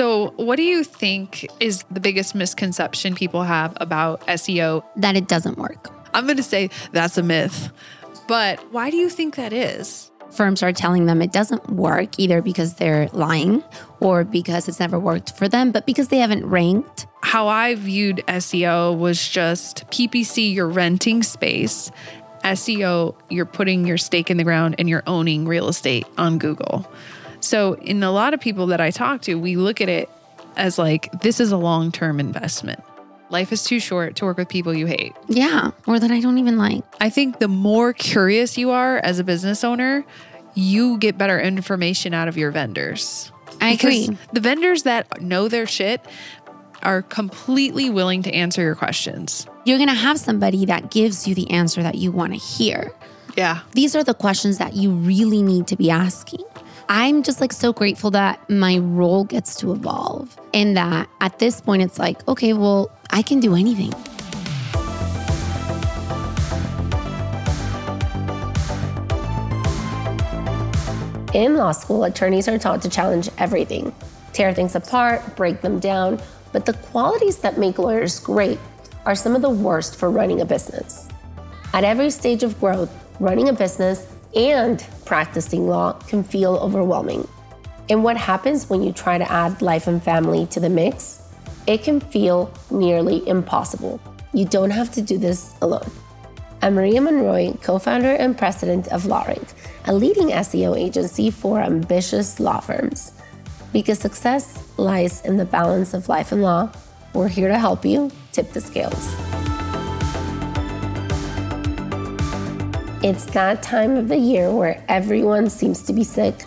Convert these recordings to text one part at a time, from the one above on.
So what do you think is the biggest misconception people have about SEO? That it doesn't work. I'm going to say that's a myth. But why do you think that is? Firms are telling them it doesn't work either because they're lying or because it's never worked for them, but because they haven't ranked. How I viewed SEO was just PPC, you're renting space. SEO, you're putting your stake in the ground and you're owning real estate on Google. So in a lot of people that I talk to, we look at it as like, this is a long-term investment. Life is too short to work with people you hate. Yeah, or that I don't even like. I think the more curious you are as a business owner, you get better information out of your vendors. I agree. The vendors that know their shit are completely willing to answer your questions. You're going to have somebody that gives you the answer that you want to hear. Yeah. These are the questions that you really need to be asking. I'm just like so grateful that my role gets to evolve and that at this point it's like, okay, well, I can do anything. In law school, attorneys are taught to challenge everything, tear things apart, break them down. But the qualities that make lawyers great are some of the worst for running a business. At every stage of growth, running a business and practicing law can feel overwhelming. And what happens when you try to add life and family to the mix? It can feel nearly impossible. You don't have to do this alone. I'm Maria Monroy, co-founder and president of LawRank, a leading SEO agency for ambitious law firms. Because success lies in the balance of life and law, we're here to help you tip the scales. It's that time of the year where everyone seems to be sick,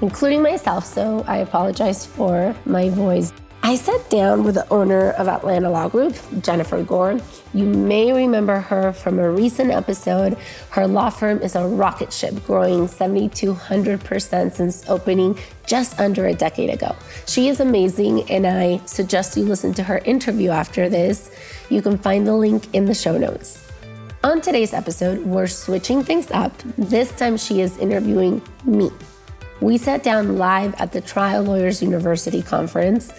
including myself, so I apologize for my voice. I sat down with the owner of Atlanta Law Group, Jennifer Gore. You may remember her from a recent episode. Her law firm is a rocket ship, growing 7,200% since opening just under a decade ago. She is amazing, and I suggest you listen to her interview after this. You can find the link in the show notes. On today's episode, we're switching things up. This time she is interviewing me. We sat down live at the Trial Lawyers University Conference.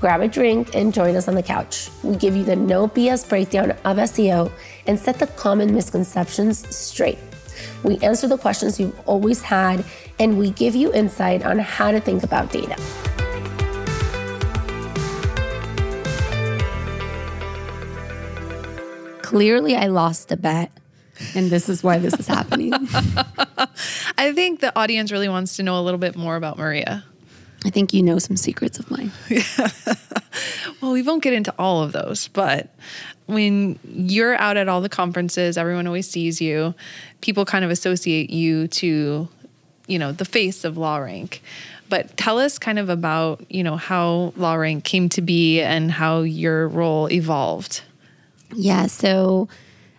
Grab a drink and join us on the couch. We give you the no BS breakdown of SEO and set the common misconceptions straight. We answer the questions you've always had, and we give you insight on how to think about data. Clearly, I lost a bet, and this is why this is happening. I think the audience really wants to know a little bit more about Maria. I think you know some secrets of mine. Yeah. Well, we won't get into all of those, but when you're out at all the conferences, everyone always sees you. People kind of associate you to, the face of LawRank. But tell us kind of about, how LawRank came to be and how your role evolved. Yeah, so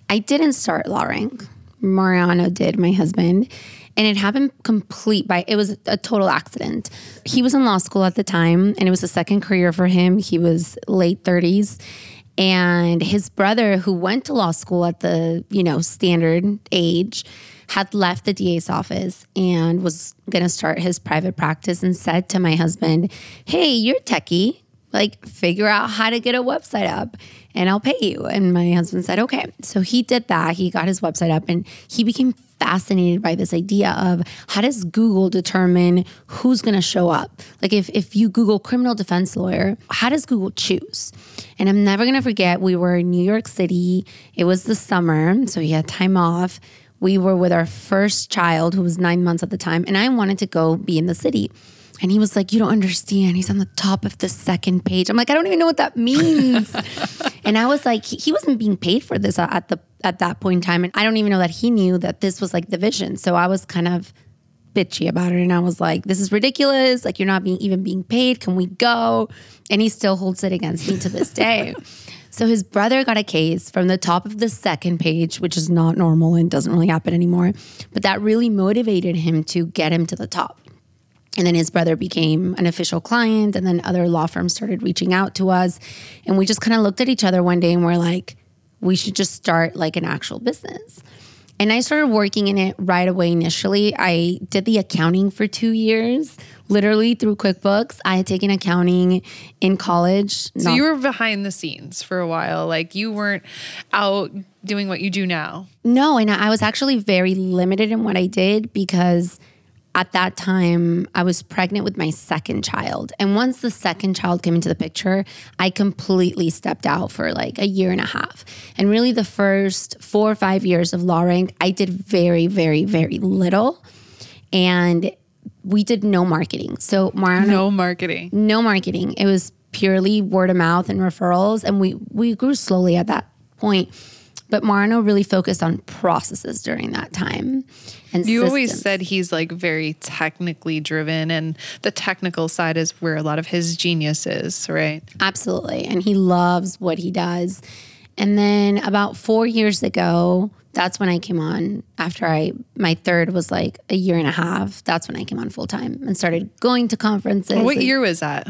I didn't start LawRank. Mariano did, my husband, and it happened it was a total accident. He was in law school at the time, and it was a second career for him. He was late 30s, and his brother, who went to law school at the, standard age, had left the DA's office and was going to start his private practice and said to my husband, "Hey, you're techie. Like, figure out how to get a website up and I'll pay you." And my husband said, okay. So he did that. He got his website up and he became fascinated by this idea of how does Google determine who's going to show up? Like if you Google criminal defense lawyer, how does Google choose? And I'm never going to forget, we were in New York City. It was the summer, so he had time off. We were with our first child, who was 9 months at the time, and I wanted to go be in the city. And he was like, "You don't understand. He's on the top of the second page." I'm like, "I don't even know what that means." And I was like, he wasn't being paid for this at that point in time. And I don't even know that he knew that this was like the vision. So I was kind of bitchy about it. And I was like, "This is ridiculous. Like, you're not being paid. Can we go?" And he still holds it against me to this day. So his brother got a case from the top of the second page, which is not normal and doesn't really happen anymore. But that really motivated him to get him to the top. And then his brother became an official client, and then other law firms started reaching out to us. And we just kind of looked at each other one day and we're like, we should just start like an actual business. And I started working in it right away initially. I did the accounting for 2 years, literally through QuickBooks. I had taken accounting in college. So you were behind the scenes for a while. Like you weren't out doing what you do now. No, and I was actually very limited in what I did because at that time, I was pregnant with my second child. And once the second child came into the picture, I completely stepped out for like a year and a half. And really the first 4 or 5 years of LawRank, I did very, very, very little. And we did no marketing. So Mariano— No marketing. No marketing. It was purely word of mouth and referrals. And we grew slowly at that point. But Mariano really focused on processes during that time. And you systems. Always said he's like very technically driven, and the technical side is where a lot of his genius is, right? Absolutely. And he loves what he does. And then about 4 years ago, that's when I came on. After my third was like a year and a half, that's when I came on full time and started going to conferences. What year was that?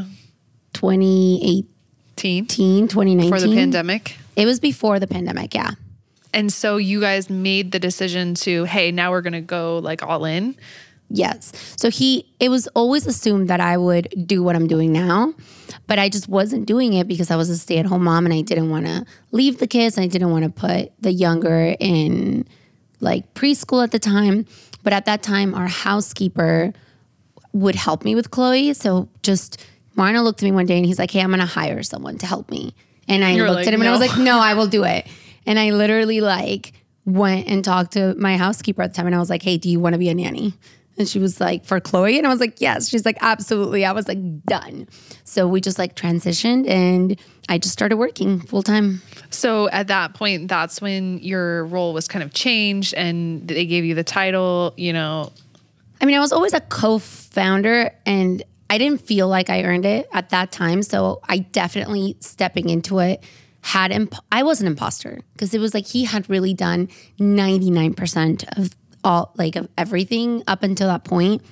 2018, 2019. Before the pandemic? It was before the pandemic, yeah. And so you guys made the decision to, hey, now we're going to go like all in? Yes. So it was always assumed that I would do what I'm doing now, but I just wasn't doing it because I was a stay-at-home mom and I didn't want to leave the kids. And I didn't want to put the younger in like preschool at the time. But at that time, our housekeeper would help me with Chloe. So just Marno looked at me one day and he's like, hey, I'm going to hire someone to help me. And I looked at him and I was like, no, I will do it. And I literally like went and talked to my housekeeper at the time. And I was like, hey, do you want to be a nanny? And she was like, for Chloe? And I was like, yes. She's like, absolutely. I was like, done. So we just like transitioned and I just started working full time. So at that point, that's when your role was kind of changed and they gave you the title, you know. I mean, I was always a co-founder and I didn't feel like I earned it at that time. So I definitely, stepping into it, I was an imposter because it was like he had really done 99% of all, like of everything up until that point.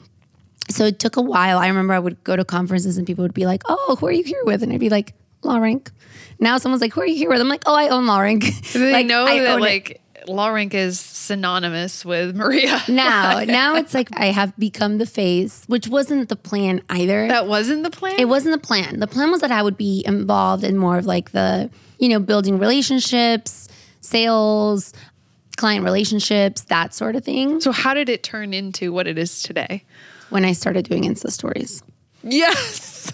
So it took a while. I remember I would go to conferences and people would be like, oh, who are you here with? And I'd be like, LawRank. Now someone's like, who are you here with? I'm like, oh, I own LawRank. They like, know that like LawRank is synonymous with Maria. Now it's like I have become the face, which wasn't the plan either. That wasn't the plan? It wasn't the plan. The plan was that I would be involved in more of like the, you know, building relationships, sales, client relationships, that sort of thing. So how did it turn into what it is today? When I started doing Insta stories. Yes.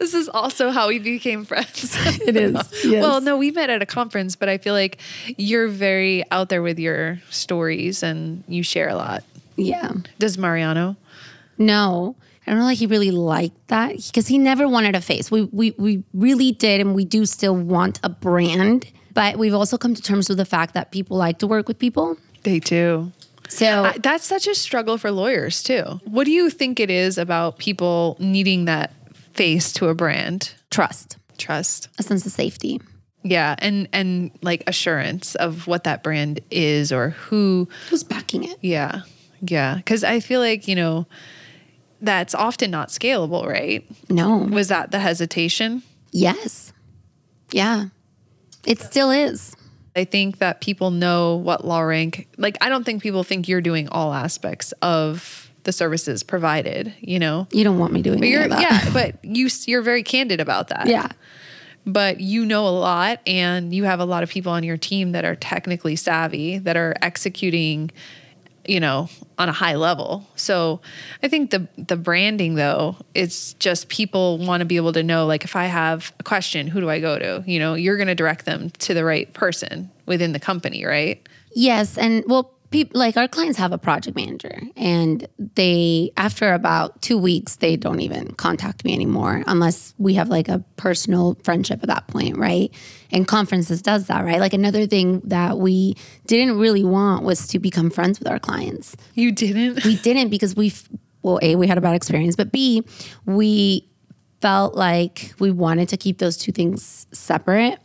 This is also how we became friends. It is. Yes. Well, no, we met at a conference, but I feel like you're very out there with your stories and you share a lot. Yeah. Does Mariano? No. I don't know like he really liked that because he never wanted a face. We really did, and we do still want a brand, but we've also come to terms with the fact that people like to work with people. They do. So that's such a struggle for lawyers too. What do you think it is about people needing that face to a brand? Trust. A sense of safety. Yeah. And like assurance of what that brand is or who's backing it. Yeah. Yeah. Cause I feel like, you know, that's often not scalable, right? No. Was that the hesitation? Yes. Yeah. It still is. I think that people know what LawRank, like I don't think people think you're doing all aspects of the services provided, you know? You don't want me doing any of that. Yeah, but you're very candid about that. Yeah. But you know a lot and you have a lot of people on your team that are technically savvy, that are executing, you know, on a high level. So I think the branding though, it's just people want to be able to know, like if I have a question, who do I go to? You know, you're going to direct them to the right person within the company, right? Yes. And well, like our clients have a project manager and they, after about 2 weeks, they don't even contact me anymore unless we have like a personal friendship at that point, right? And conferences does that, right? Like another thing that we didn't really want was to become friends with our clients. You didn't? We didn't because we had a bad experience, but B, we felt like we wanted to keep those two things separate.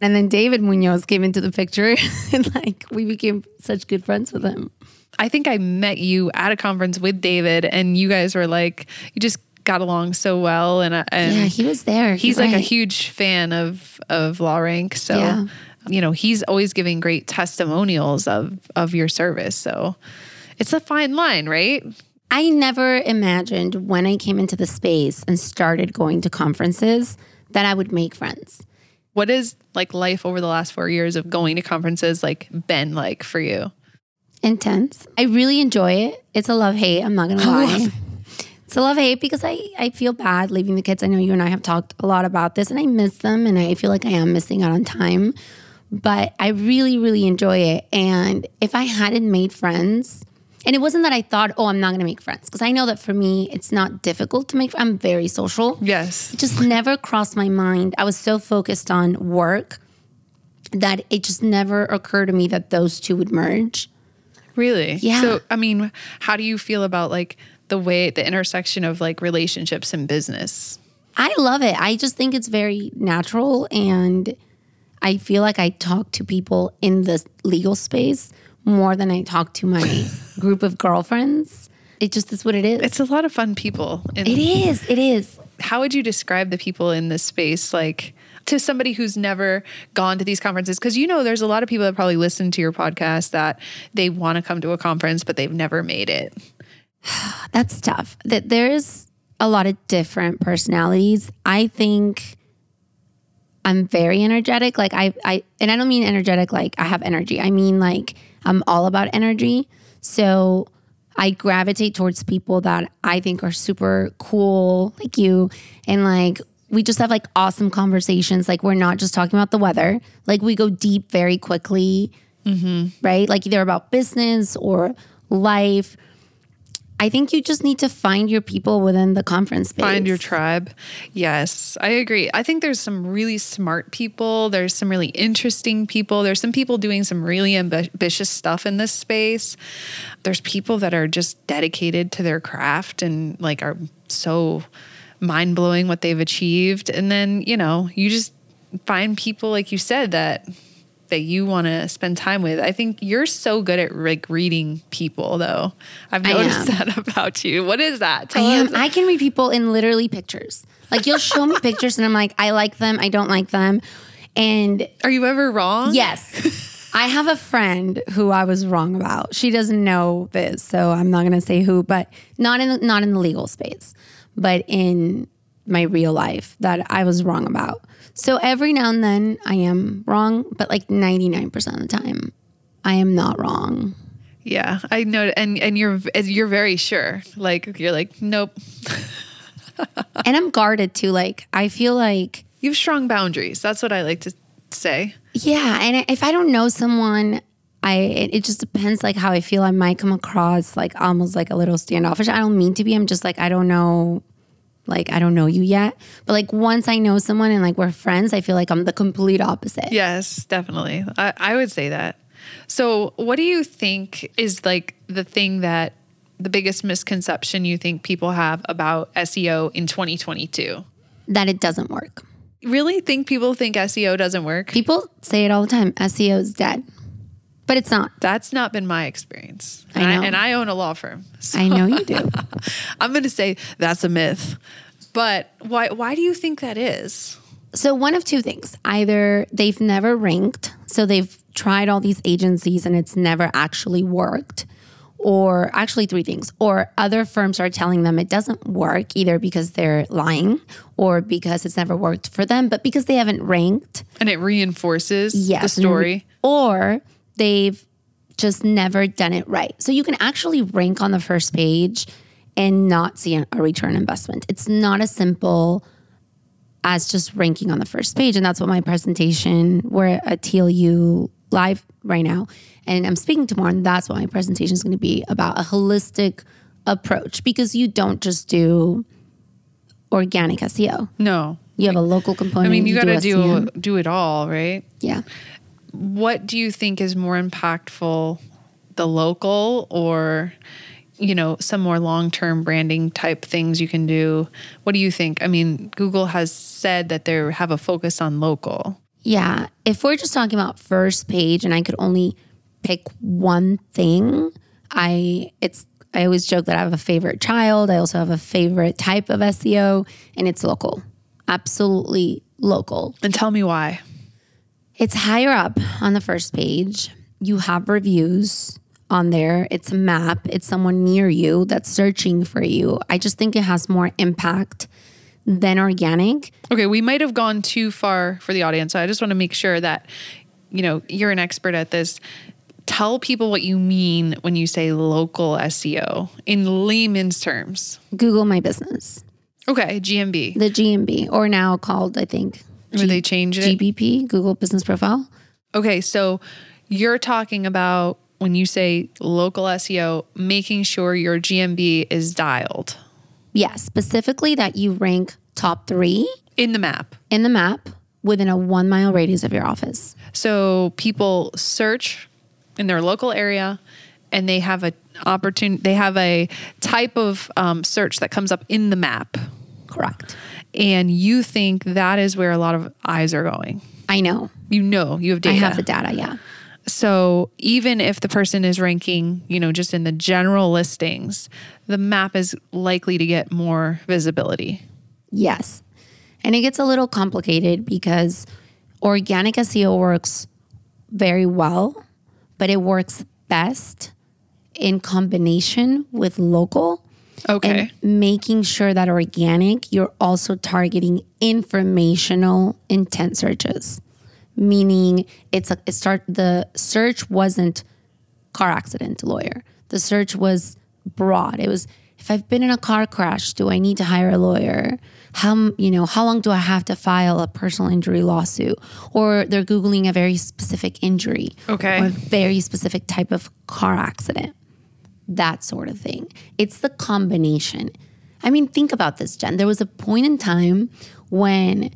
And then David Munoz came into the picture and like we became such good friends with him. I think I met you at a conference with David and you guys were like, you just got along so well. And yeah, he was there. He's like right. A huge fan of LawRank. So yeah. you know, he's always giving great testimonials of your service. So it's a fine line, right? I never imagined when I came into the space and started going to conferences that I would make friends. What is like life over the last 4 years of going to conferences like been like for you? Intense. I really enjoy it. It's a love-hate. I'm not going to lie. It's a love-hate because I feel bad leaving the kids. I know you and I have talked a lot about this and I miss them and I feel like I am missing out on time. But I really, really enjoy it. And if I hadn't made friends, and it wasn't that I thought, oh, I'm not going to make friends. Because I know that for me, it's not difficult to make friends. I'm very social. Yes. It just never crossed my mind. I was so focused on work that it just never occurred to me that those two would merge. Really? Yeah. So, I mean, how do you feel about like the way, the intersection of like relationships and business? I love it. I just think it's very natural. And I feel like I talk to people in the legal space more than I talk to my group of girlfriends. It just is what it is. It's a lot of fun people. It is. How would you describe the people in this space? Like to somebody who's never gone to these conferences? Because, you know, there's a lot of people that probably listen to your podcast that they want to come to a conference, but they've never made it. That's tough. There's a lot of different personalities. I think I'm very energetic. Like I and I don't mean energetic like I have energy. I mean like I'm all about energy. So I gravitate towards people that I think are super cool, like you. And like, we just have like awesome conversations. Like we're not just talking about the weather. Like we go deep very quickly, right? Like either about business or life. I think you just need to find your people within the conference space. Find your tribe. Yes, I agree. I think there's some really smart people. There's some really interesting people. There's some people doing some really ambitious stuff in this space. There's people that are just dedicated to their craft and like are so mind-blowing what they've achieved. And then, you know, you just find people, like you said, that you want to spend time with. I think you're so good at like reading people though. I've noticed that about you. What is that? Tell us. I can read people in literally pictures. Like you'll show me pictures and I'm like, I like them. I don't like them. And are you ever wrong? Yes. I have a friend who I was wrong about. She doesn't know this, so I'm not going to say who, but not in the legal space, but in my real life that I was wrong about. So every now and then I am wrong, but like 99% of the time I am not wrong. Yeah, I know. And you're very sure. Like you're like, nope. And I'm guarded too. Like I feel like... You have strong boundaries. That's what I like to say. Yeah. And if I don't know someone, it just depends like how I feel. I might come across like almost like a little standoffish. I don't mean to be. I'm just like, I don't know... Like, I don't know you yet. But like once I know someone and like we're friends, I feel like I'm the complete opposite. Yes, definitely. I would say that. So what do you think is like the thing that the biggest misconception you think people have about SEO in 2022? That it doesn't work. Really? People think SEO doesn't work? People say it all the time. SEO is dead. But it's not. That's not been my experience. I know. And I own a law firm. So. I know you do. I'm going to say that's a myth. But why do you think that is? So one of two things. Either they've never ranked, so they've tried all these agencies and it's never actually worked. Or actually three things. Or other firms are telling them it doesn't work either because they're lying or because it's never worked for them, but because they haven't ranked. And it reinforces the story. Or... they've just never done it right. So you can actually rank on the first page and not see a return investment. It's not as simple as just ranking on the first page. And that's what my presentation, we're at TLU live right now, and I'm speaking tomorrow, and that's what my presentation is going to be about, a holistic approach, because you don't just do organic SEO. No. You have a local component. I mean, you got to do it all, right? Yeah. What do you think is more impactful, the local or, you know, some more long-term branding type things you can do? What do you think? I mean, Google has said that they have a focus on local. Yeah. If we're just talking about first page and I could only pick one thing, I always joke that I have a favorite child. I also have a favorite type of SEO, and it's local. Absolutely local. And tell me why. It's higher up on the first page. You have reviews on there. It's a map. It's someone near you that's searching for you. I just think it has more impact than organic. Okay, we might have gone too far for the audience. So I just want to make sure that, you know, you're an expert at this. Tell people what you mean when you say local SEO in layman's terms. Google My Business. Okay, GMB. The GMB, or now called, I think, they changed it? GBP, Google Business Profile. Okay, so you're talking about, when you say local SEO, making sure your GMB is dialed. Yeah, specifically that you rank top 3. In the map. In the map, within a 1-mile radius of your office. So people search in their local area, and they have a type of search that comes up in the map. Correct. And you think that is where a lot of eyes are going. I know. You know, you have data. I have the data, yeah. So even if the person is ranking, you know, just in the general listings, the map is likely to get more visibility. Yes. And it gets a little complicated because organic SEO works very well, but it works best in combination with local. Okay. And making sure that organic, you're also targeting informational intent searches. Meaning the search wasn't car accident lawyer. The search was broad. It was, if I've been in a car crash, do I need to hire a lawyer? How long do I have to file a personal injury lawsuit? Or they're Googling a very specific injury. Okay. Or a very specific type of car accident. That sort of thing. It's the combination. I mean, think about this, Jen. There was a point in time when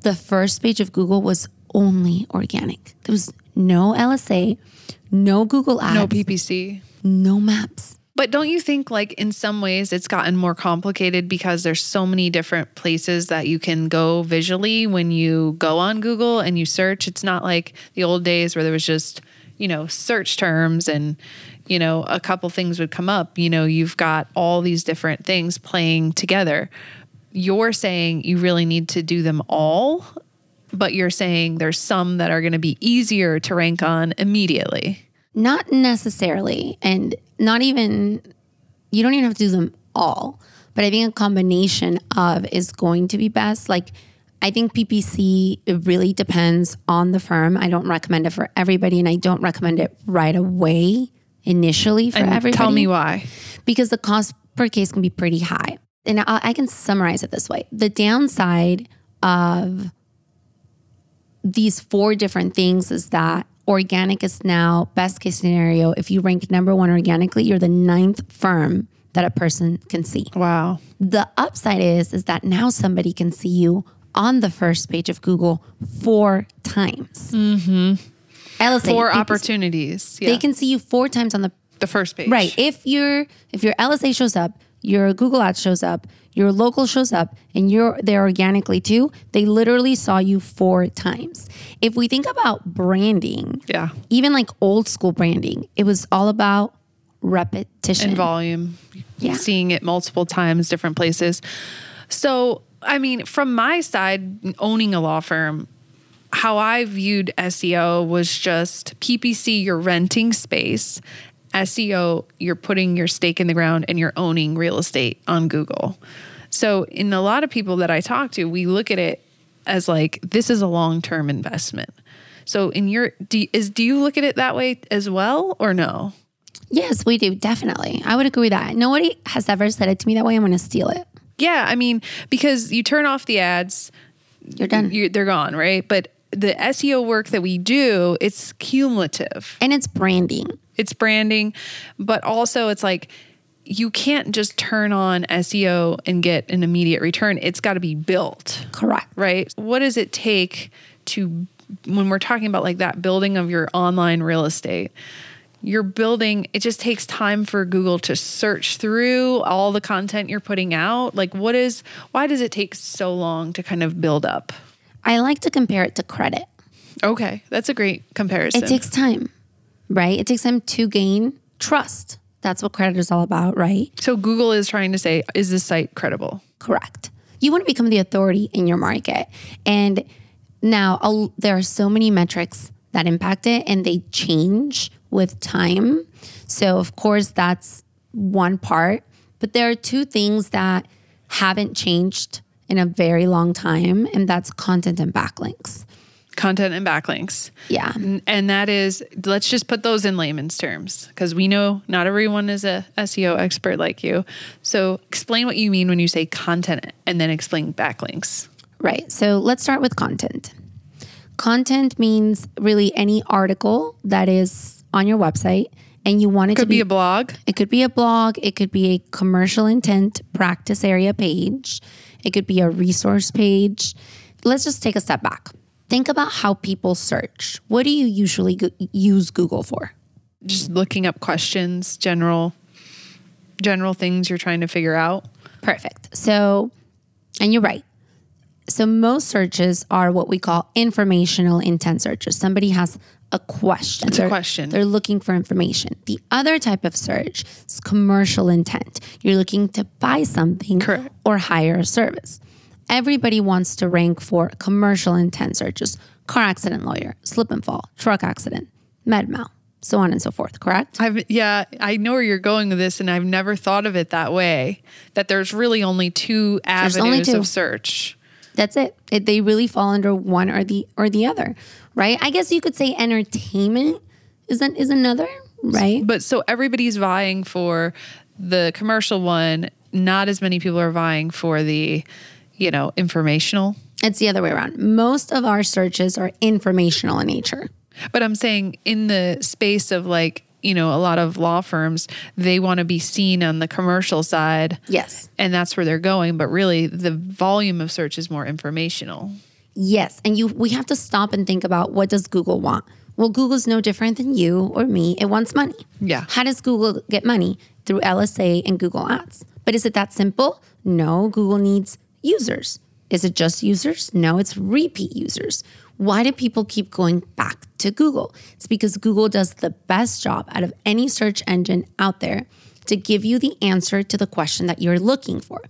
the first page of Google was only organic. There was no LSA, no Google Ads. No PPC. No maps. But don't you think, like, in some ways it's gotten more complicated because there's so many different places that you can go visually when you go on Google and you search? It's not like the old days where there was just, you know, search terms and, you know, a couple things would come up. You know, you've got all these different things playing together. You're saying you really need to do them all, but you're saying there's some that are going to be easier to rank on immediately. Not necessarily. And not even, you don't even have to do them all. But I think a combination of is going to be best. Like, I think PPC, it really depends on the firm. I don't recommend it for everybody, and I don't recommend it right away initially for everybody. Tell me why. Because the cost per case can be pretty high. And I can summarize it this way. The downside of these 4 different things is that organic is now, best case scenario, if you rank number 1 organically, you're the 9th firm that a person can see. Wow. The upside is that now somebody can see you on the first page of Google 4 times. Mm-hmm. LSA, 4 opportunities. Yeah. They can see you 4 times on the first page. Right. If your LSA shows up, your Google Ads shows up, your local shows up, and you're there organically too, they literally saw you 4 times. If we think about branding, yeah, even like old school branding, it was all about repetition. And volume. Yeah. Seeing it multiple times, different places. So, I mean, from my side, owning a law firm, how I viewed SEO was just PPC, you're renting space. SEO, you're putting your stake in the ground and you're owning real estate on Google. So in a lot of people that I talk to, we look at it as like, this is a long-term investment. So in your, do you look at it that way as well or no? Yes, we do. Definitely. I would agree with that. Nobody has ever said it to me that way. I'm going to steal it. Yeah. I mean, because you turn off the ads, you're done. They're gone, right? But the SEO work that we do, it's cumulative. And it's branding. It's branding, but also it's like you can't just turn on SEO and get an immediate return. It's got to be built. Correct. Right? What does it take to, when we're talking about like that building of your online real estate, you're building, it just takes time for Google to search through all the content you're putting out. Like why does it take so long to kind of build up? I like to compare it to credit. Okay. That's a great comparison. It takes time. Right? It takes them to gain trust. That's what credit is all about, right? So Google is trying to say, is this site credible? Correct. You want to become the authority in your market. And Now, there are so many metrics that impact it, and they change with time. So of course, that's one part. But there are two things that haven't changed in a very long time, and that's content and backlinks. Content and backlinks. Yeah. And that is, let's just put those in layman's terms, because we know not everyone is a SEO expert like you. So explain what you mean when you say content and then explain backlinks. Right. So let's start with content. Content means really any article that is on your website and you want it to be... It could be a blog. It could be a blog. It could be a commercial intent practice area page. It could be a resource page. Let's just take a step back. Think about how people search. What do you usually use Google for? Just looking up questions, general things you're trying to figure out. Perfect. So, and you're right. So most searches are what we call informational intent searches. Somebody has a question. It's a question. They're looking for information. The other type of search is commercial intent. You're looking to buy something. Correct. Or hire a service. Everybody wants to rank for commercial intent searches, car accident lawyer, slip and fall, truck accident, med mal, so on and so forth, correct? I know where you're going with this, and I've never thought of it that way, that there's really only two avenues of search. That's it. They really fall under one or the other, right? I guess you could say entertainment is another, right? But so everybody's vying for the commercial one. Not as many people are vying for the... informational. It's the other way around. Most of our searches are informational in nature. But I'm saying in the space of a lot of law firms, they want to be seen on the commercial side. Yes. And that's where they're going. But really the volume of search is more informational. Yes. And we have to stop and think about, what does Google want? Well, Google's no different than you or me. It wants money. Yeah. How does Google get money? Through LSA and Google Ads. But is it that simple? No, Google needs users. Is it just users? No, it's repeat users. Why do people keep going back to Google? It's because Google does the best job out of any search engine out there to give you the answer to the question that you're looking for.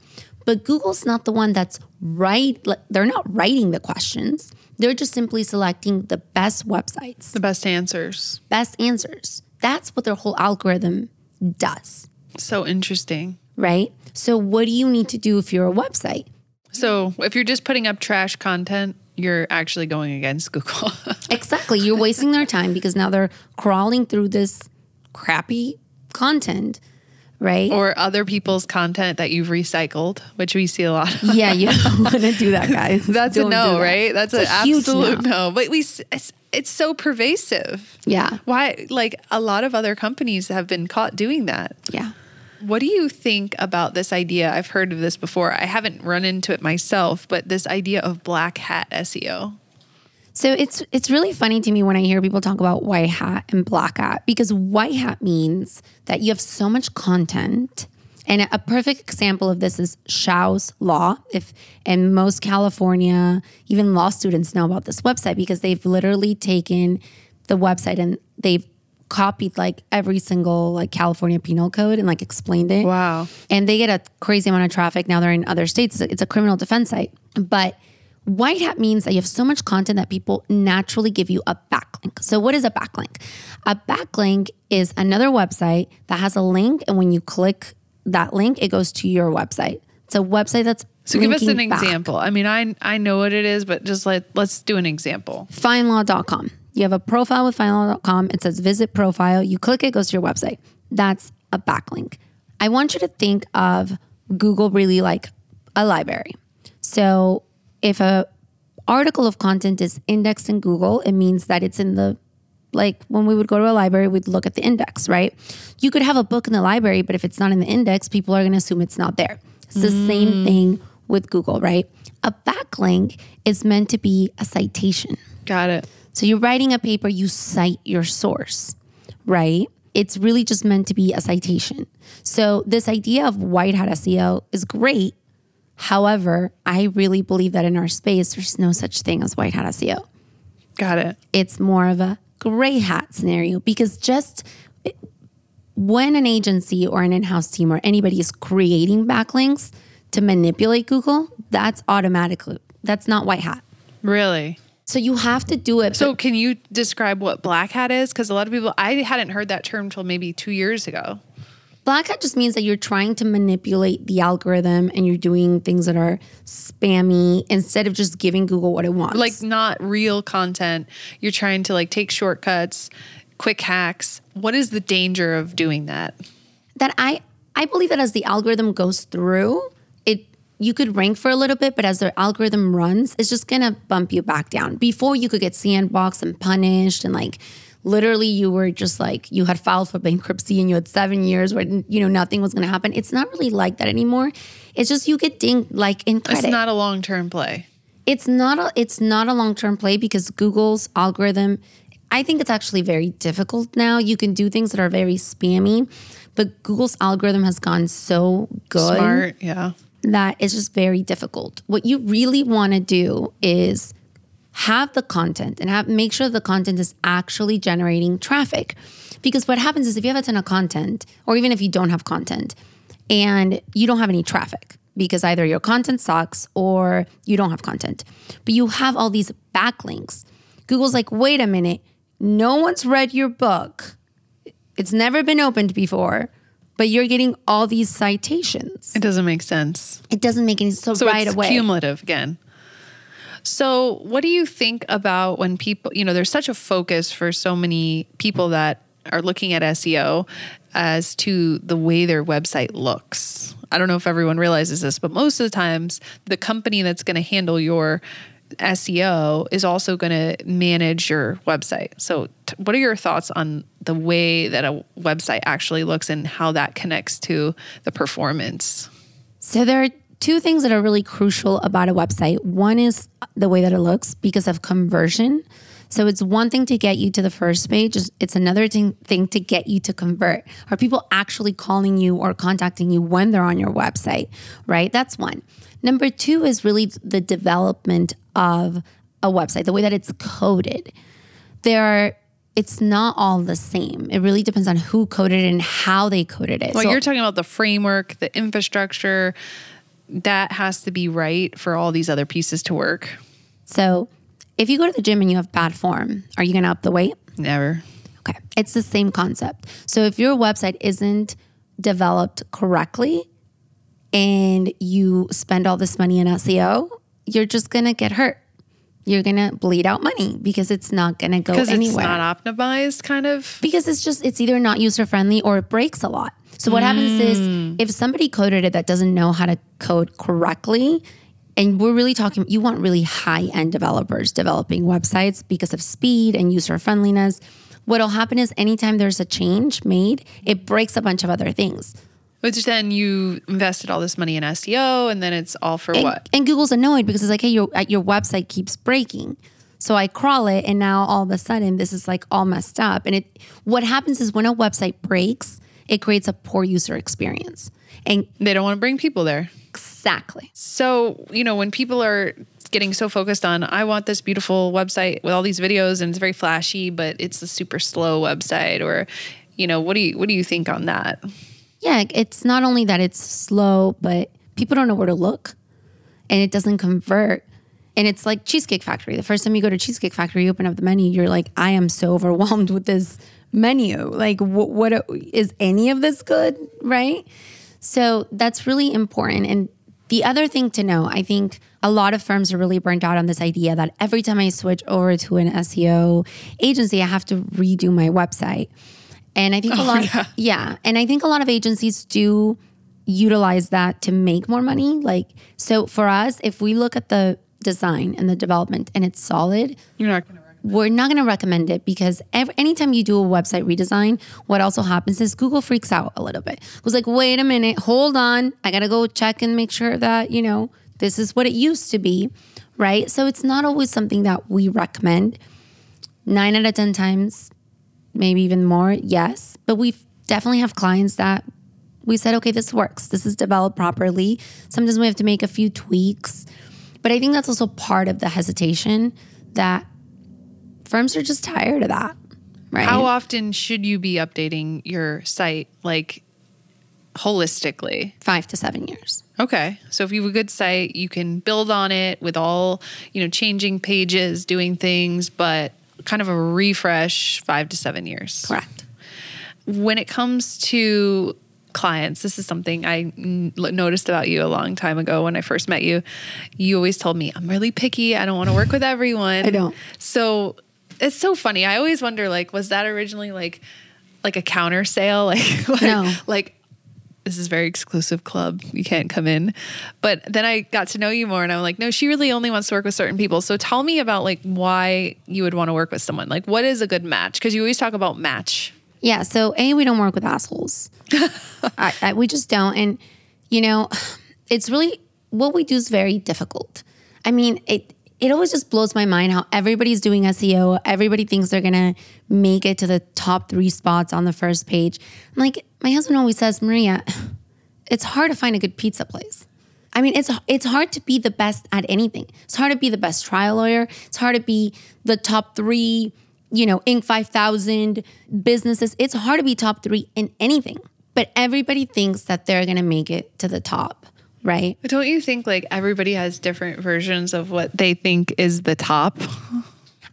But Google's not the one that's right. They're not writing the questions. They're just simply selecting the best websites. The best answers. Best answers. That's what their whole algorithm does. So interesting. Right? So what do you need to do if you're a website? So if you're just putting up trash content, you're actually going against Google. Exactly. You're wasting their time because now they're crawling through this crappy content, right? Or other people's content that you've recycled, which we see a lot of. Yeah, you don't want to do that, guys. That's don't a no, that. Right? That's an absolute no. But it's so pervasive. Yeah. Why? A lot of other companies have been caught doing that. Yeah. What do you think about this idea? I've heard of this before. I haven't run into it myself, but this idea of black hat SEO. So it's really funny to me when I hear people talk about white hat and black hat, because white hat means that you have so much content. And a perfect example of this is Shouse Law. And most California, even law students know about this website because they've literally taken the website and they've copied every single California penal code and explained it. Wow. And they get a crazy amount of traffic. Now they're in other states. It's a criminal defense site. But white hat means that you have so much content that people naturally give you a backlink. So what is a backlink? A backlink is another website that has a link. And when you click that link, it goes to your website. It's a website that's linking. So give us an example. I mean, I know what it is, but just let's do an example. FindLaw.com. You have a profile with FindLaw.com. It says visit profile. You click it, it goes to your website. That's a backlink. I want you to think of Google really like a library. So if a article of content is indexed in Google, it means that it's in the, when we would go to a library, we'd look at the index, right? You could have a book in the library, but if it's not in the index, people are going to assume it's not there. It's the same thing with Google, right? A backlink is meant to be a citation. Got it. So you're writing a paper, you cite your source, right? It's really just meant to be a citation. So this idea of white hat SEO is great. However, I really believe that in our space, there's no such thing as white hat SEO. Got it. It's more of a gray hat scenario because just when an agency or an in-house team or anybody is creating backlinks to manipulate Google, that's automatically, that's not white hat. Really? So you have to do it. So can you describe what black hat is? Because a lot of people, I hadn't heard that term till maybe 2 years ago. Black hat just means that you're trying to manipulate the algorithm and you're doing things that are spammy instead of just giving Google what it wants. Like not real content. You're trying to like take shortcuts, quick hacks. What is the danger of doing that? That I believe that as the algorithm goes through, you could rank for a little bit, but as their algorithm runs, it's just going to bump you back down. Before, you could get sandboxed and punished and like literally you were just like, you had filed for bankruptcy and you had 7 years where, you know, nothing was going to happen. It's not really like that anymore. It's just you get dinged like in credit. It's not a long-term play. It's not a long-term play because Google's algorithm, I think it's actually very difficult now. You can do things that are very spammy, but Google's algorithm has gone so good. Smart, yeah. That is just very difficult. What you really want to do is have the content and make sure the content is actually generating traffic. Because what happens is if you have a ton of content, or even if you don't have content and you don't have any traffic, because either your content sucks or you don't have content, but you have all these backlinks. Google's like, wait a minute, no one's read your book. It's never been opened before. But you're getting all these citations. It doesn't make sense. It doesn't make any sense. So right away. It's cumulative again. So what do you think about when people, you know, there's such a focus for so many people that are looking at SEO as to the way their website looks. I don't know if everyone realizes this, but most of the times the company that's going to handle your SEO is also going to manage your website. So what are your thoughts on the way that a website actually looks and how that connects to the performance? So there are two things that are really crucial about a website. One is the way that it looks because of conversion. So it's one thing to get you to the first page. It's another thing to get you to convert. Are people actually calling you or contacting you when they're on your website, right? That's one. Number two is really the development of a website, the way that it's coded. It's not all the same. It really depends on who coded it and how they coded it. Well, so, you're talking about the framework, the infrastructure, that has to be right for all these other pieces to work. So if you go to the gym and you have bad form, are you going to up the weight? Never. Okay. It's the same concept. So if your website isn't developed correctly and you spend all this money in SEO, you're just going to get hurt. You're going to bleed out money because it's not going to go anywhere. Because it's not optimized kind of? Because it's either not user-friendly or it breaks a lot. So what happens is if somebody coded it that doesn't know how to code correctly, and we're really talking, you want really high-end developers developing websites because of speed and user-friendliness. What'll happen is anytime there's a change made, it breaks a bunch of other things. Which then you invested all this money in SEO and then it's all for what? And Google's annoyed because it's like, hey, your website keeps breaking. So I crawl it and now all of a sudden this is like all messed up. And what happens is when a website breaks, it creates a poor user experience. And they don't want to bring people there. Exactly. So, you know, when people are getting so focused on, I want this beautiful website with all these videos and it's very flashy, but it's a super slow website, or, you know, what do you think on that? Yeah, it's not only that it's slow, but people don't know where to look and it doesn't convert. And it's like Cheesecake Factory. The first time you go to Cheesecake Factory, you open up the menu, you're like, I am so overwhelmed with this menu. Like, what is any of this good, right? So that's really important. And the other thing to know, I think a lot of firms are really burnt out on this idea that every time I switch over to an SEO agency, I have to redo my website. And I think a lot of agencies do utilize that to make more money. Like, so for us, if we look at the design and the development and it's solid, we're not going to recommend it because anytime you do a website redesign, what also happens is Google freaks out a little bit. It was like, wait a minute, hold on. I got to go check and make sure that, you know, this is what it used to be, right? So it's not always something that we recommend. 9 out of 10 times, maybe even more, yes. But we definitely have clients that we said, okay, this works. This is developed properly. Sometimes we have to make a few tweaks. But I think that's also part of the hesitation that firms are just tired of that, right? How often should you be updating your site? Like holistically? 5 to 7 years. Okay. So if you have a good site, you can build on it with all, you know, changing pages, doing things, but kind of a refresh 5 to 7 years. Correct. When it comes to clients, this is something I noticed about you a long time ago when I first met you. You always told me, I'm really picky. I don't want to work with everyone. I don't. So it's so funny. I always wonder, like, was that originally like a counter sale? No. Like, this is a very exclusive club. You can't come in. But then I got to know you more and I'm like, no, she really only wants to work with certain people. So tell me about like why you would want to work with someone. Like, what is a good match? Because you always talk about match. Yeah. So A, we don't work with assholes. We just don't. And, you know, it's really, what we do is very difficult. I mean, it always just blows my mind how everybody's doing SEO. Everybody thinks they're going to make it to the top 3 spots on the first page. I'm like, my husband always says, Maria, it's hard to find a good pizza place. I mean, it's hard to be the best at anything. It's hard to be the best trial lawyer. It's hard to be the top 3, you know, Inc. 5000 businesses. It's hard to be top 3 in anything. But everybody thinks that they're going to make it to the top, right? But don't you think like everybody has different versions of what they think is the top?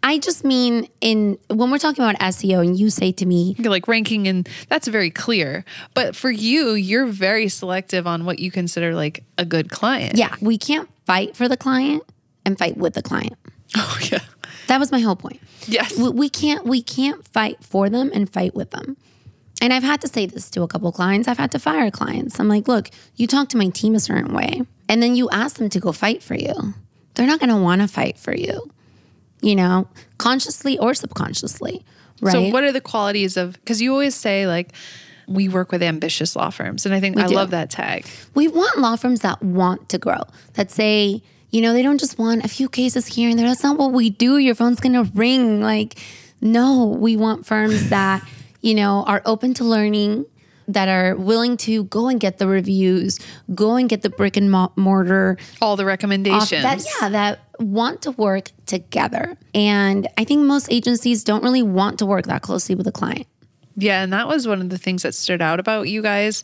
I just mean when we're talking about SEO and you say to me... You're like ranking, and that's very clear. But for you, you're very selective on what you consider like a good client. Yeah. We can't fight for the client and fight with the client. Oh, yeah. That was my whole point. Yes. We can't fight for them and fight with them. And I've had to say this to a couple of clients. I've had to fire clients. I'm like, look, you talk to my team a certain way, and then you ask them to go fight for you. They're not going to want to fight for you, you know, consciously or subconsciously, right? So what are the qualities of, because you always say like, we work with ambitious law firms. And I think I love that tag. We want law firms that want to grow, that say, you know, they don't just want a few cases here and there. That's not what we do. Your phone's going to ring. Like, no, we want firms that, you know, are open to learning, that are willing to go and get the reviews, go and get the brick and mortar. All the recommendations. That want to work together. And I think most agencies don't really want to work that closely with a client. Yeah, and that was one of the things that stood out about you guys.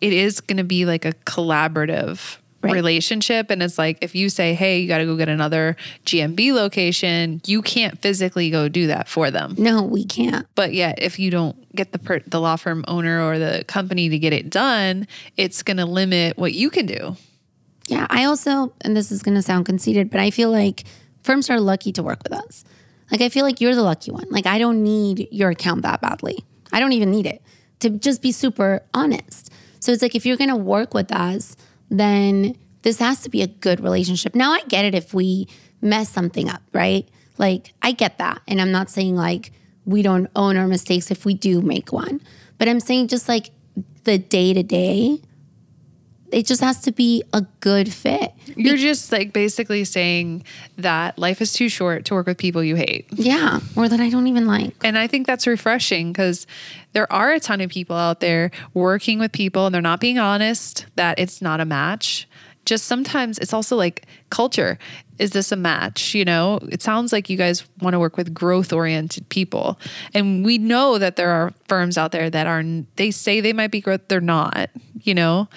It is going to be like a collaborative relationship. And it's like, if you say, hey, you got to go get another GMB location, you can't physically go do that for them. No, we can't. But yet, if you don't get the law firm owner or the company to get it done, it's going to limit what you can do. Yeah. I also, and this is going to sound conceited, but I feel like firms are lucky to work with us. Like, I feel like you're the lucky one. Like, I don't need your account that badly. I don't even need it, to just be super honest. So it's like, if you're going to work with us, then this has to be a good relationship. Now I get it if we mess something up, right? Like, I get that. And I'm not saying like we don't own our mistakes if we do make one, but I'm saying just like the day to day, it just has to be a good fit. You're just like basically saying that life is too short to work with people you hate. Yeah, or that I don't even like. And I think that's refreshing, because there are a ton of people out there working with people and they're not being honest, that it's not a match. Just sometimes it's also like culture. Is this a match? You know, it sounds like you guys want to work with growth-oriented people. And we know that there are firms out there that are, they say they might be growth, they're not, you know?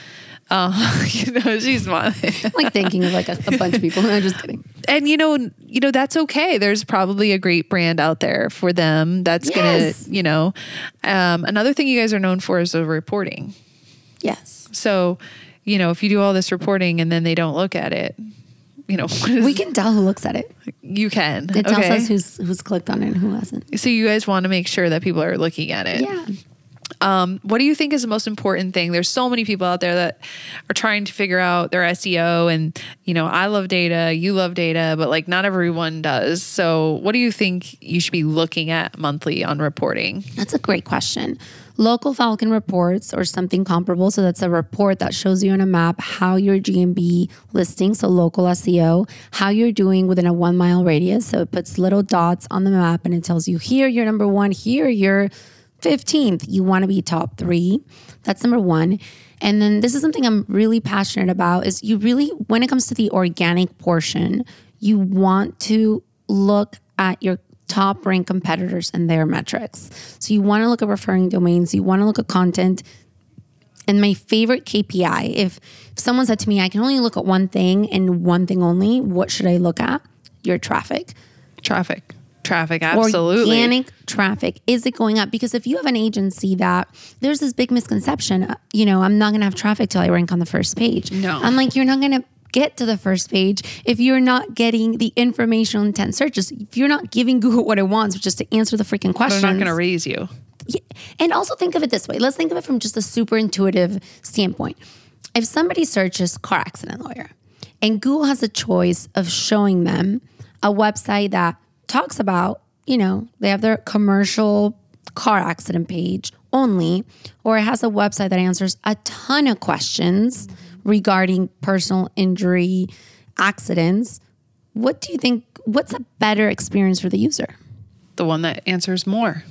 You know, she's smiling. Like thinking of like a bunch of people. No, just kidding. And you know, that's okay. There's probably a great brand out there for them. That's gonna, you know. Another thing you guys are known for is the reporting. Yes. So, you know, if you do all this reporting and then they don't look at it, you know, we can tell who looks at it. You can. It tells us who's clicked on it and who hasn't. So you guys want to make sure that people are looking at it. Yeah. What do you think is the most important thing? There's so many people out there that are trying to figure out their SEO, and, you know, I love data, you love data, but like not everyone does. So what do you think you should be looking at monthly on reporting? That's a great question. Local Falcon reports or something comparable. So that's a report that shows you on a map how your GMB listing, so local SEO, how you're doing within a 1 mile radius. So it puts little dots on the map and it tells you here you're number one, here you're 15th, you want to be top 3. That's number 1. And then this is something I'm really passionate about, is you really, when it comes to the organic portion, you want to look at your top ranked competitors and their metrics. So you want to look at referring domains. You want to look at content. And my favorite KPI, if someone said to me, I can only look at one thing and one thing only, what should I look at? Your traffic. Traffic, absolutely. Organic traffic. Is it going up? Because if you have an agency that there's this big misconception, you know, I'm not going to have traffic till I rank on the first page. No. I'm like, you're not going to get to the first page if you're not getting the informational intent searches, if you're not giving Google what it wants, which is to answer the freaking questions. They're not going to raise you. Yeah. And also think of it this way. Let's think of it from just a super intuitive standpoint. If somebody searches car accident lawyer and Google has a choice of showing them a website that talks about, you know, they have their commercial car accident page only, or it has a website that answers a ton of questions regarding personal injury accidents, what do you think, what's a better experience for the user? The one that answers more.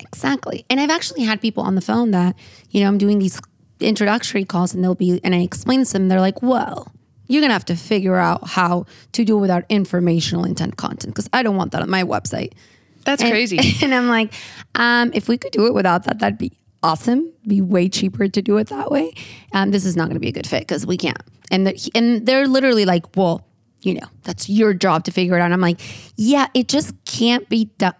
Exactly. And I've actually had people on the phone that, you know, I'm doing these introductory calls and I explain to them, they're like, well, you're going to have to figure out how to do without informational intent content because I don't want that on my website. That's crazy. And I'm like, if we could do it without that, that'd be awesome. Be way cheaper to do it that way. This is not going to be a good fit because we can't. And they're literally like, well, you know, that's your job to figure it out. And I'm like, yeah, it just can't be done.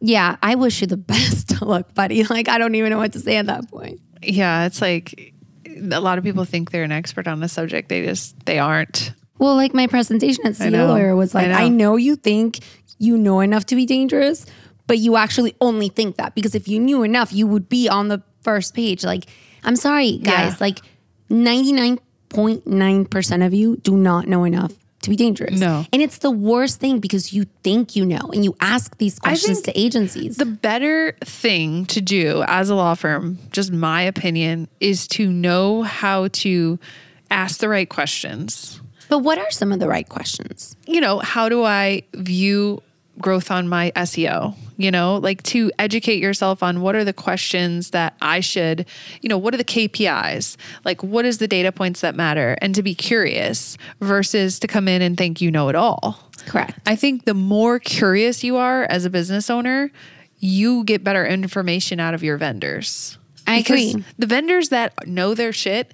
Yeah, I wish you the best of luck, buddy. Like, I don't even know what to say at that point. Yeah, it's like a lot of people think they're an expert on the subject. They aren't. Well, like my presentation at CLIO Lawyer was like, I know you think you know enough to be dangerous, but you actually only think that because if you knew enough, you would be on the first page. Like, I'm sorry, guys, like 99.9% of you do not know enough to be dangerous. No. And it's the worst thing because you think you know and you ask these questions to agencies. The better thing to do as a law firm, just my opinion, is to know how to ask the right questions. But what are some of the right questions? You know, how do I view growth on my SEO? You know, like to educate yourself on what are the questions that I should, you know, what are the KPIs? Like what is the data points that matter? And to be curious versus to come in and think you know it all. Correct. I think the more curious you are as a business owner, you get better information out of your vendors. I agree. The vendors that know their shit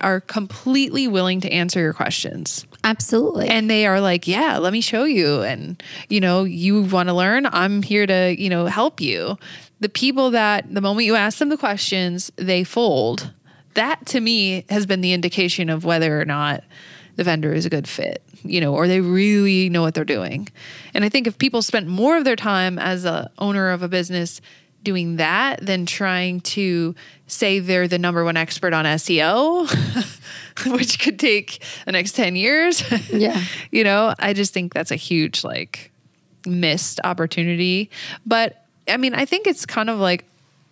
are completely willing to answer your questions. Absolutely. And they are like, yeah, let me show you. And, you know, you want to learn, I'm here to, you know, help you. The people that the moment you ask them the questions, they fold. That to me has been the indication of whether or not the vendor is a good fit, you know, or they really know what they're doing. And I think if people spent more of their time as a owner of a business doing that than trying to say they're the number one expert on SEO, which could take the next 10 years. Yeah. You know, I just think that's a huge like missed opportunity. But I mean, I think it's kind of like,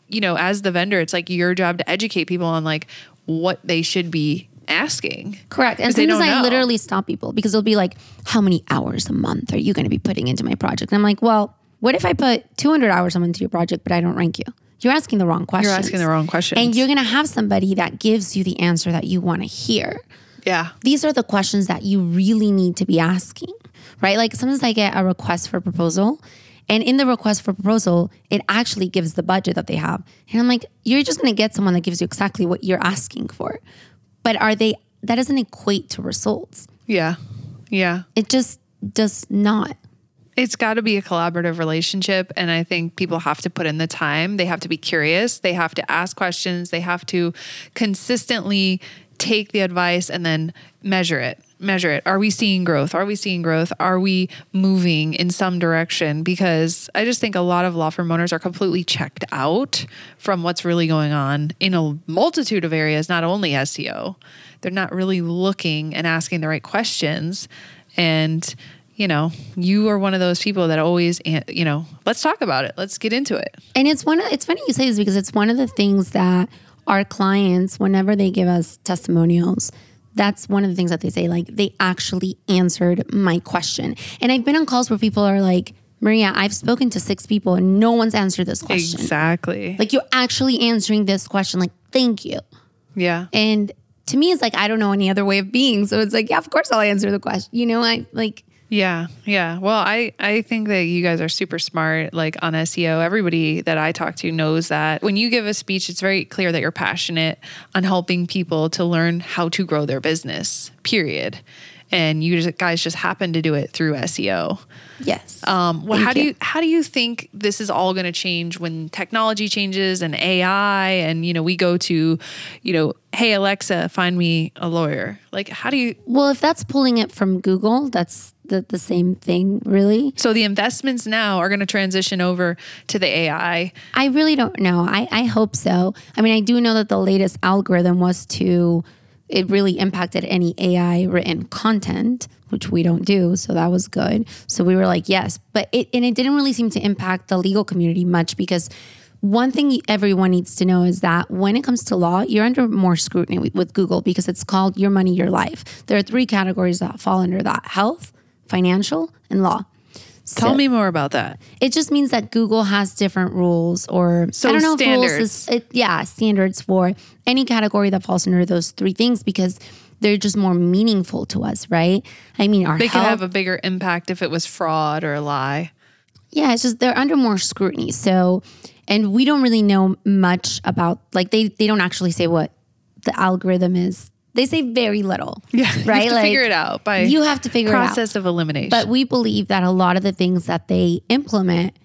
you know, as the vendor, it's like your job to educate people on like what they should be asking. Correct. And sometimes I literally stop people because they'll be like, how many hours a month are you going to be putting into my project? And I'm like, well, what if I put 200 hours into your project, but I don't rank you? You're asking the wrong question. You're asking the wrong question. And you're going to have somebody that gives you the answer that you want to hear. Yeah. These are the questions that you really need to be asking, right? Like sometimes I get a request for proposal, and in the request for proposal, it actually gives the budget that they have. And I'm like, you're just going to get someone that gives you exactly what you're asking for. But that doesn't equate to results. Yeah. Yeah. It just does not. It's got to be a collaborative relationship. And I think people have to put in the time. They have to be curious. They have to ask questions. They have to consistently take the advice and then measure it. Are we seeing growth? Are we moving in some direction? Because I just think a lot of law firm owners are completely checked out from what's really going on in a multitude of areas, not only SEO. They're not really looking and asking the right questions. And you know, you are one of those people that always, you know, let's talk about it. Let's get into it. And it's funny you say this because it's one of the things that our clients, whenever they give us testimonials, that's one of the things that they say, like, they actually answered my question. And I've been on calls where people are like, Maria, I've spoken to 6 people and no one's answered this question. Exactly. Like, you're actually answering this question. Like, thank you. Yeah. And to me, it's like, I don't know any other way of being. So it's like, yeah, of course I'll answer the question. You know, I like... Yeah. Well, I think that you guys are super smart, like on SEO. Everybody that I talk to knows that when you give a speech, it's very clear that you're passionate on helping people to learn how to grow their business, period. And you guys just happen to do it through SEO. Yes. Well, how do you think this is all going to change when technology changes and AI and, we go to, hey, Alexa, find me a lawyer. Like, how do you... Well, if that's pulling it from Google, that's the same thing, really. So the investments now are going to transition over to the AI. I really don't know. I hope so. I mean, I do know that the latest algorithm was to... It really impacted any AI written content, which we don't do. So that was good. So we were like, yes, but it didn't really seem to impact the legal community much, because one thing everyone needs to know is that when it comes to law, you're under more scrutiny with Google because it's called Your Money, Your Life. There are three categories that fall under that: health, financial, and law. So tell me more about that. It just means that Google has different rules, or so I don't know standards. If rules is, standards for any category that falls under those three things, because they're just more meaningful to us, right? I mean, they could have a bigger impact if it was fraud or a lie. Yeah, it's just they're under more scrutiny. So, and we don't really know much about, like, they don't actually say what the algorithm is. They say very little, right? You have to figure it out by you have to figure process it out. Of elimination. But we believe that a lot of the things that they implement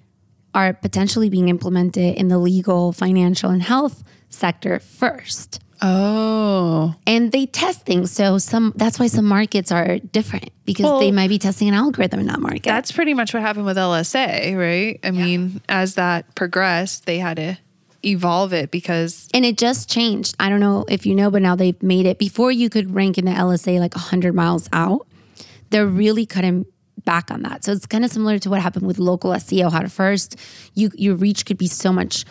are potentially being implemented in the legal, financial, and health sector first. Oh, and they test things. So that's why some markets are different, because they might be testing an algorithm in that market. That's pretty much what happened with LSA, right? I mean, as that progressed, they had to evolve it and it just changed. I don't know if you know, but now they've made it, before you could rank in the LSA like 100 miles out. They're really cutting back on that. So it's kind of similar to what happened with local SEO, how at first your reach could be so much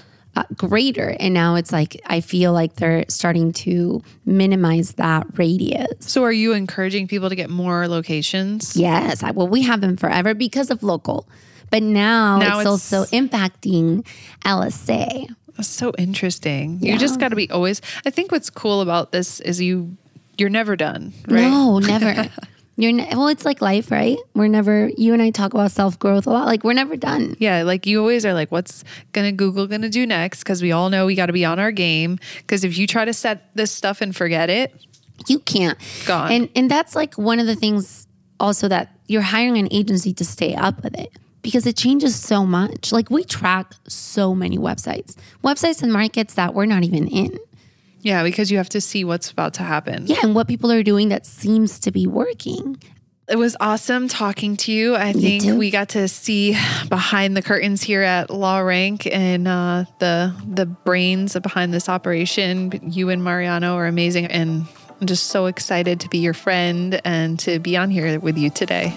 greater. And now it's like, I feel like they're starting to minimize that radius. So are you encouraging people to get more locations? Yes. Well, we have them forever because of local, but now it's also impacting LSA. That's so interesting. Yeah. You just got to be always... I think what's cool about this is you're never done, right? No, never. Well, it's like life, right? We're never... You and I talk about self-growth a lot. Like, we're never done. Yeah, like you always are like, what's Google going to do next? Because we all know we got to be on our game. Because if you try to set this stuff and forget it... You can't. Gone. And that's like one of the things also that you're hiring an agency to stay up with it. Because it changes so much. Like, we track so many websites and markets that we're not even in. Yeah, because you have to see what's about to happen. Yeah, and what people are doing that seems to be working. It was awesome talking to you. I think we got to see behind the curtains here at LawRank and the brains behind this operation. You and Mariano are amazing, and I'm just so excited to be your friend and to be on here with you today.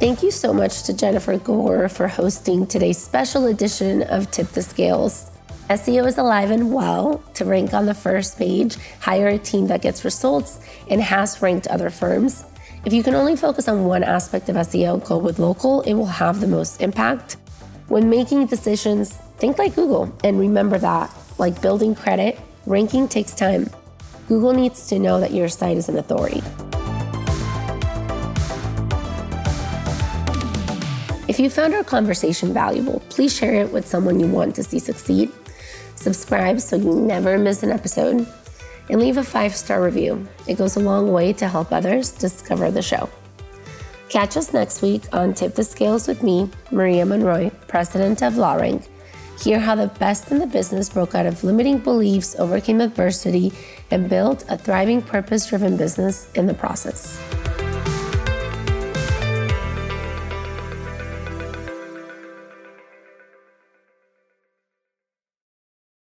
Thank you so much to Jennifer Gore for hosting today's special edition of Tip the Scales. SEO is alive and well. To rank on the first page, hire a team that gets results and has ranked other firms. If you can only focus on one aspect of SEO, go with local. It will have the most impact. When making decisions, think like Google, and remember that, like building credit, ranking takes time. Google needs to know that your site is an authority. If you found our conversation valuable, please share it with someone you want to see succeed. Subscribe so you never miss an episode, and leave a 5-star review. It goes a long way to help others discover the show. Catch us next week on Tip the Scales with me, Maria Monroy, president of LawRank. Hear how the best in the business broke out of limiting beliefs, overcame adversity, and built a thriving purpose-driven business in the process.